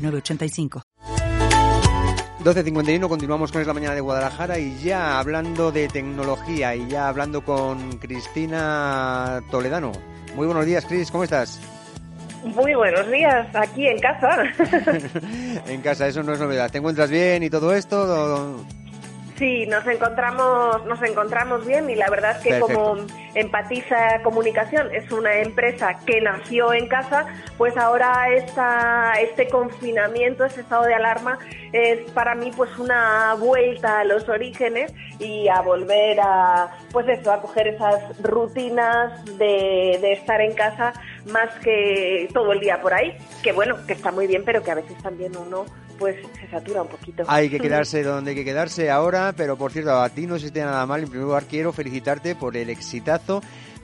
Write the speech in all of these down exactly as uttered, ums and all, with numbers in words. nueve ochenta y cinco. doce cincuenta y uno, continuamos con Es la Mañana de Guadalajara y ya hablando de tecnología y ya hablando con Cristina Toledano. Muy buenos días, Cris, ¿cómo estás? Muy buenos días, aquí en casa. En casa, eso no es novedad. ¿Te encuentras bien y todo esto? Sí, nos encontramos, nos encontramos bien y la verdad es que perfecto. Como Empatiza Comunicación es una empresa que nació en casa, pues ahora esta, este confinamiento, este estado de alarma es para mí pues una vuelta a los orígenes y a volver a, pues eso, a coger esas rutinas de, de estar en casa más que todo el día por ahí, que bueno, que está muy bien, pero que a veces también uno pues se satura un poquito. Hay que quedarse donde hay que quedarse ahora, pero por cierto, a ti no se te da nada mal. En primer lugar, quiero felicitarte por el exitazo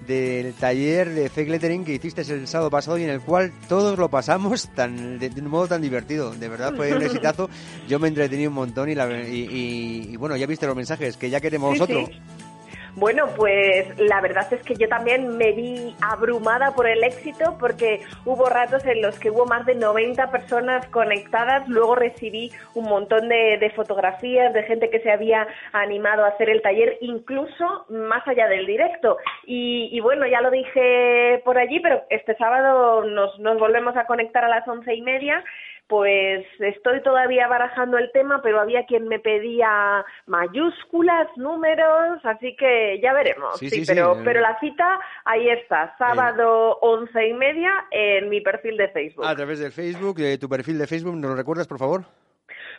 del taller de fake lettering que hiciste el sábado pasado y en el cual todos lo pasamos tan de, de un modo tan divertido. De verdad, fue un exitazo. Yo me entretení un montón y, la, y, y, y bueno, ya viste los mensajes, que ya queremos sí, otro. Sí. Bueno, pues la verdad es que yo también me vi abrumada por el éxito porque hubo ratos en los que hubo más de noventa personas conectadas, luego recibí un montón de, de fotografías de gente que se había animado a hacer el taller, incluso más allá del directo. Y, y bueno, ya lo dije por allí, pero este sábado nos, nos volvemos a conectar a las once y media. Pues estoy todavía barajando el tema, pero había quien me pedía mayúsculas, números, así que ya veremos. Sí, sí, sí, pero, sí. pero la cita ahí está, sábado once eh. y media en mi perfil de Facebook. A través del Facebook, de tu perfil de Facebook, ¿nos lo recuerdas, por favor?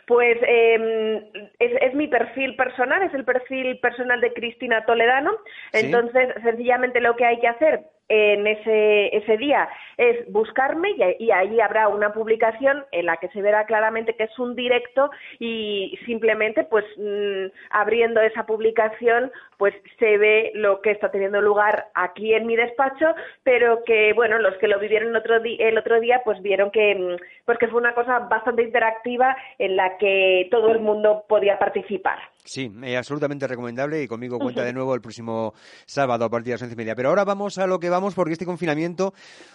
Pues eh, es, es mi perfil personal, es el perfil personal de Cristina Toledano. ¿Sí? Entonces, sencillamente lo que hay que hacer en ese, ese día es buscarme y, y ahí habrá una publicación en la que se verá claramente que es un directo y simplemente pues mmm, abriendo esa publicación pues se ve lo que está teniendo lugar aquí en mi despacho, pero que bueno, los que lo vivieron otro di- el otro día pues vieron que pues que fue una cosa bastante interactiva en la que todo el mundo podía participar. Sí, eh, absolutamente recomendable y conmigo cuenta de nuevo el próximo sábado a partir de las once y media. Pero ahora vamos a lo que vamos porque este confinamiento,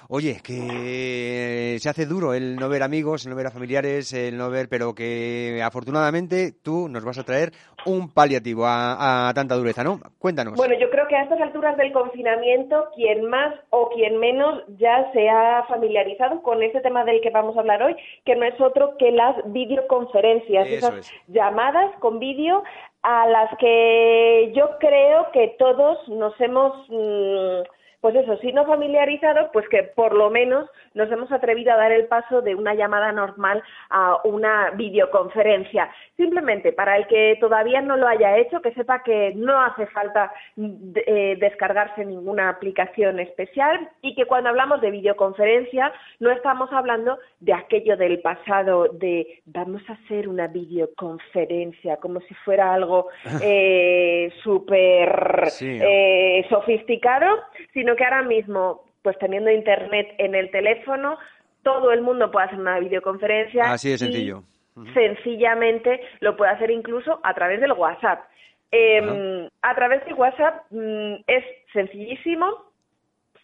oye, que se hace duro el no ver amigos, el no ver a familiares, el no ver, pero que afortunadamente tú nos vas a traer un paliativo a, a tanta dureza, ¿no? Cuéntanos. Bueno, yo creo que a estas alturas del confinamiento, quien más o quien menos ya se ha familiarizado con este tema del que vamos a hablar hoy, que no es otro que las videoconferencias, eso esas es. Llamadas con vídeo a las que yo creo que todos nos hemos, pues eso, si no familiarizado, pues que por lo menos nos hemos atrevido a dar el paso de una llamada normal a una videoconferencia. Simplemente, para el que todavía no lo haya hecho, que sepa que no hace falta eh, descargarse ninguna aplicación especial y que cuando hablamos de videoconferencia no estamos hablando de aquello del pasado, de vamos a hacer una videoconferencia, como si fuera algo eh, súper sí. eh, sofisticado, sino que ahora mismo, pues teniendo internet en el teléfono, todo el mundo puede hacer una videoconferencia. Así de sencillo. Sencillamente lo puede hacer incluso a través del WhatsApp. Eh, uh-huh. A través del WhatsApp mm, es sencillísimo.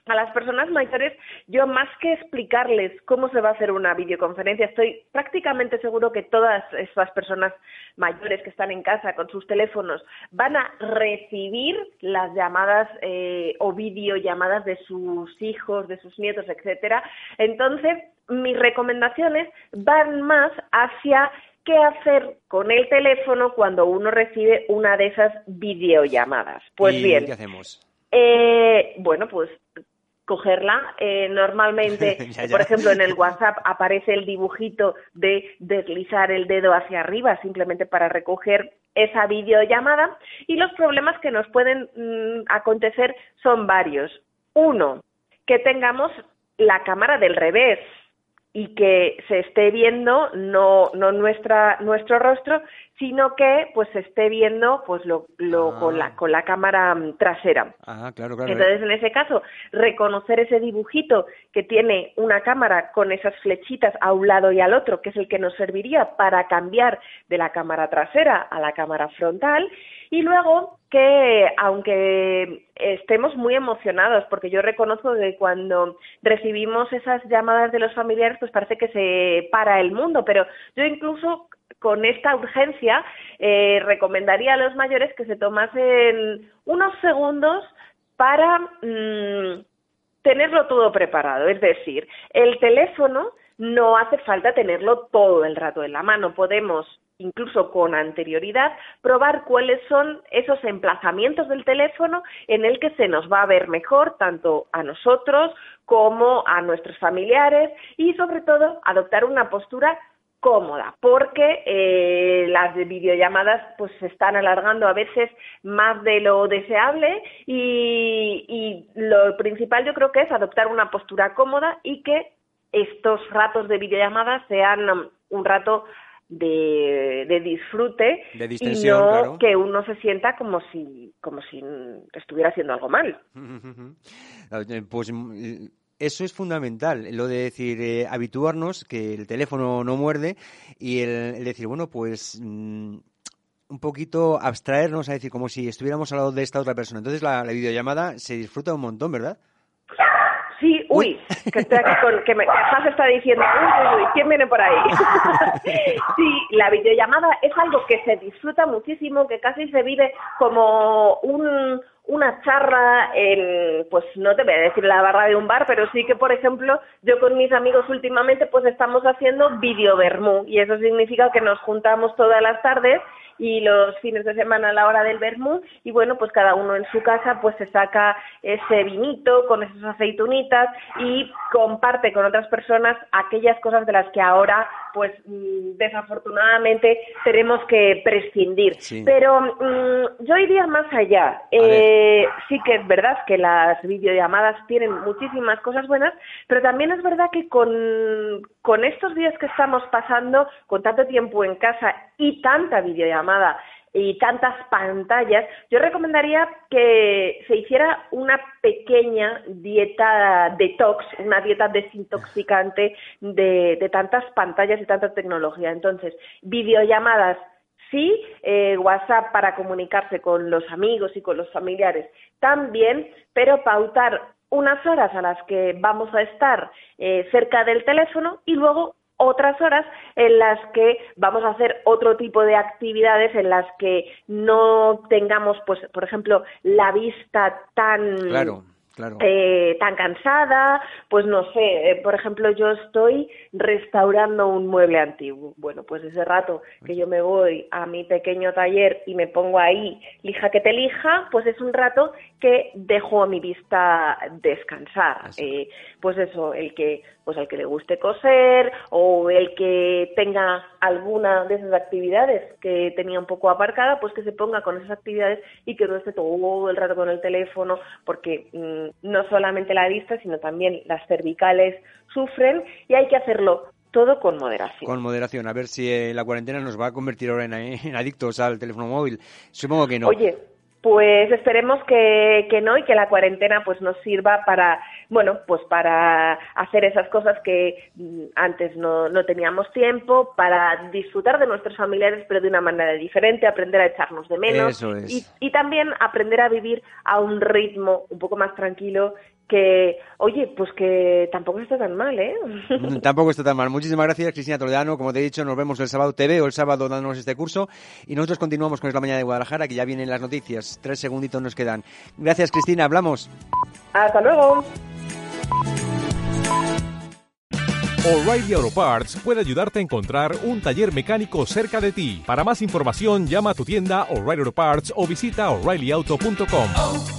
A las personas mayores, yo más que explicarles cómo se va a hacer una videoconferencia, estoy prácticamente seguro que todas esas personas mayores que están en casa con sus teléfonos van a recibir las llamadas eh, o videollamadas de sus hijos, de sus nietos, etcétera. Entonces, mis recomendaciones van más hacia qué hacer con el teléfono cuando uno recibe una de esas videollamadas. Pues ¿y bien, qué hacemos? Eh, bueno, pues cogerla. Eh, normalmente, ya, ya. por ejemplo, en el WhatsApp aparece el dibujito de deslizar el dedo hacia arriba simplemente para recoger esa videollamada y los problemas que nos pueden mmm, acontecer son varios. Uno, que tengamos la cámara del revés. y que se esté viendo no no nuestra nuestro rostro, sino que pues se esté viendo pues lo lo ah. con la con la cámara trasera. Ah, claro, claro. Entonces, en ese caso, reconocer ese dibujito que tiene una cámara con esas flechitas a un lado y al otro, que es el que nos serviría para cambiar de la cámara trasera a la cámara frontal. Y luego que, aunque estemos muy emocionados, porque yo reconozco que cuando recibimos esas llamadas de los familiares, pues parece que se para el mundo, pero yo incluso con esta urgencia eh, recomendaría a los mayores que se tomasen unos segundos para mmm, tenerlo todo preparado. Es decir, el teléfono no hace falta tenerlo todo el rato en la mano, podemos incluso con anterioridad, probar cuáles son esos emplazamientos del teléfono en el que se nos va a ver mejor tanto a nosotros como a nuestros familiares y, sobre todo, adoptar una postura cómoda, porque eh, las videollamadas pues se están alargando a veces más de lo deseable y, y lo principal yo creo que es adoptar una postura cómoda y que estos ratos de videollamadas sean um, un rato De, de disfrute de distensión, y no claro. que uno se sienta como si como si estuviera haciendo algo mal. Pues eso es fundamental, lo de decir, eh, habituarnos, que el teléfono no muerde, y el, el decir, bueno, pues... Mmm, un poquito abstraernos, a decir, como si estuviéramos al lado de esta otra persona. Entonces la, la videollamada se disfruta un montón, ¿verdad? Sí, uy, uy. que, estoy aquí con, que me, Has está diciendo, uy, uy, uy, ¿quién viene por ahí? Sí, la videollamada es algo que se disfruta muchísimo, que casi se vive como un, una charla en, pues no te voy a decir la barra de un bar, pero sí que, por ejemplo, yo con mis amigos últimamente pues estamos haciendo videovermú, y eso significa que nos juntamos todas las tardes y los fines de semana a la hora del vermú, y bueno, pues cada uno en su casa pues se saca ese vinito con esas aceitunitas y comparte con otras personas aquellas cosas de las que ahora pues desafortunadamente tenemos que prescindir. Sí. Pero mmm, yo iría más allá. Eh, sí que es verdad que las videollamadas tienen muchísimas cosas buenas, pero también es verdad que con, con estos días que estamos pasando, con tanto tiempo en casa y tanta videollamada, y tantas pantallas, yo recomendaría que se hiciera una pequeña dieta detox, una dieta desintoxicante de, de tantas pantallas y tanta tecnología. Entonces, videollamadas sí, eh, WhatsApp para comunicarse con los amigos y con los familiares también, pero pautar unas horas a las que vamos a estar eh, cerca del teléfono y luego otras horas en las que vamos a hacer otro tipo de actividades en las que no tengamos, pues, por ejemplo, la vista tan claro, claro. Eh, tan cansada. Pues no sé, eh, por ejemplo, yo estoy restaurando un mueble antiguo. Bueno, pues ese rato que yo me voy a mi pequeño taller y me pongo ahí, lija que te lija, pues es un rato que dejo a mi vista descansar. Eh, pues eso, el que... pues al que le guste coser o el que tenga alguna de esas actividades que tenía un poco aparcada, pues que se ponga con esas actividades y que no esté todo el rato con el teléfono, porque mmm, no solamente la vista, sino también las cervicales sufren y hay que hacerlo todo con moderación. Con moderación. A ver si eh, la cuarentena nos va a convertir ahora en, en adictos al teléfono móvil. Supongo que no. Oye, pues esperemos que, que no, y que la cuarentena pues nos sirva para, bueno, pues para hacer esas cosas que antes no, no teníamos tiempo, para disfrutar de nuestros familiares pero de una manera diferente, aprender a echarnos de menos. Eso es. y, y también aprender a vivir a un ritmo un poco más tranquilo, que, oye, pues que tampoco está tan mal, ¿eh? Tampoco está tan mal. Muchísimas gracias, Cristina Toledano. Como te he dicho, nos vemos el sábado. Te veo el sábado dándonos este curso. Y nosotros continuamos con Es la Mañana de Guadalajara, que ya vienen las noticias. Tres segunditos nos quedan. Gracias, Cristina. Hablamos. Hasta luego. O'Reilly Auto Parts puede ayudarte a encontrar un taller mecánico cerca de ti. Para más información, llama a tu tienda O'Reilly Auto Parts o visita O'Reilly Auto punto com.